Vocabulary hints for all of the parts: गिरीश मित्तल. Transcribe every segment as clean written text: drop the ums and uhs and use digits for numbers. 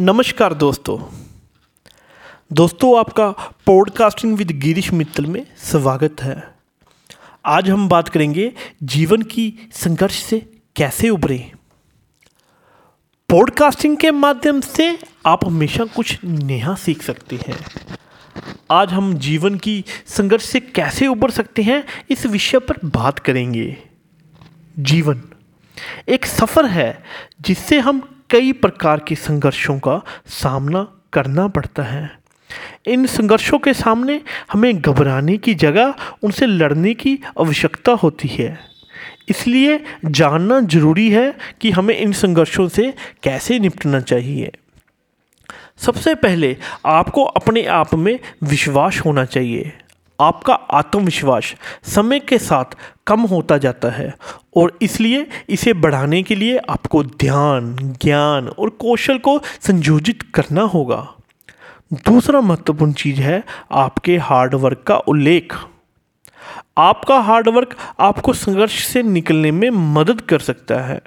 नमस्कार दोस्तों आपका पॉडकास्टिंग विद गिरीश मित्तल में स्वागत है। आज हम बात करेंगे जीवन की संघर्ष से कैसे उभरें। पॉडकास्टिंग के माध्यम से आप हमेशा कुछ नया सीख सकते हैं। आज हम जीवन की संघर्ष से कैसे उभर सकते हैं इस विषय पर बात करेंगे। जीवन एक सफ़र है जिससे हम कई प्रकार के संघर्षों का सामना करना पड़ता है। इन संघर्षों के सामने हमें घबराने की जगह उनसे लड़ने की आवश्यकता होती है। इसलिए जानना जरूरी है कि हमें इन संघर्षों से कैसे निपटना चाहिए। सबसे पहले आपको अपने आप में विश्वास होना चाहिए। आपका आत्मविश्वास समय के साथ कम होता जाता है और इसलिए इसे बढ़ाने के लिए आपको ध्यान, ज्ञान और कौशल को संयोजित करना होगा। दूसरा महत्वपूर्ण चीज़ है आपके हार्डवर्क का उल्लेख। आपका हार्डवर्क आपको संघर्ष से निकलने में मदद कर सकता है।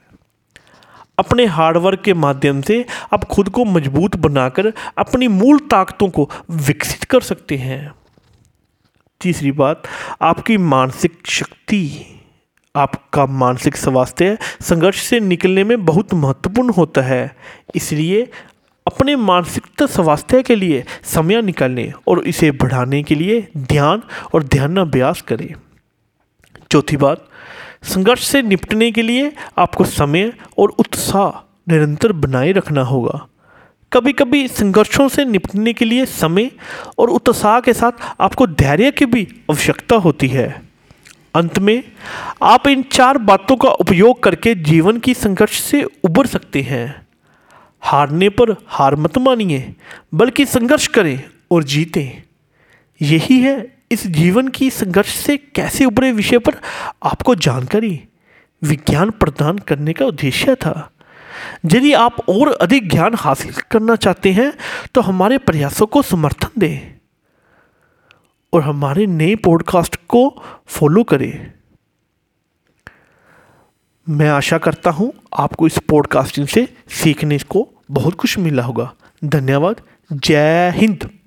अपने हार्डवर्क के माध्यम से आप खुद को मजबूत बनाकर अपनी मूल ताकतों को विकसित कर सकते हैं। तीसरी बात, आपकी मानसिक शक्ति। आपका मानसिक स्वास्थ्य संघर्ष से निकलने में बहुत महत्वपूर्ण होता है। इसलिए अपने मानसिक स्वास्थ्य के लिए समय निकालें और इसे बढ़ाने के लिए ध्यान और ध्यानाभ्यास करें। चौथी बात, संघर्ष से निपटने के लिए आपको समय और उत्साह निरंतर बनाए रखना होगा। कभी कभी संघर्षों से निपटने के लिए समय और उत्साह के साथ आपको धैर्य की भी आवश्यकता होती है। अंत में आप इन चार बातों का उपयोग करके जीवन की संघर्ष से उबर सकते हैं। हारने पर हार मत मानिए, बल्कि संघर्ष करें और जीतें। यही है इस जीवन की संघर्ष से कैसे उबरे विषय पर आपको जानकारी विज्ञान प्रदान करने का उद्देश्य था। यदि आप और अधिक ज्ञान हासिल करना चाहते हैं तो हमारे प्रयासों को समर्थन दें और हमारे नए पॉडकास्ट को फॉलो करें। मैं आशा करता हूं आपको इस पॉडकास्टिंग से सीखने को बहुत कुछ मिला होगा। धन्यवाद। जय हिंद।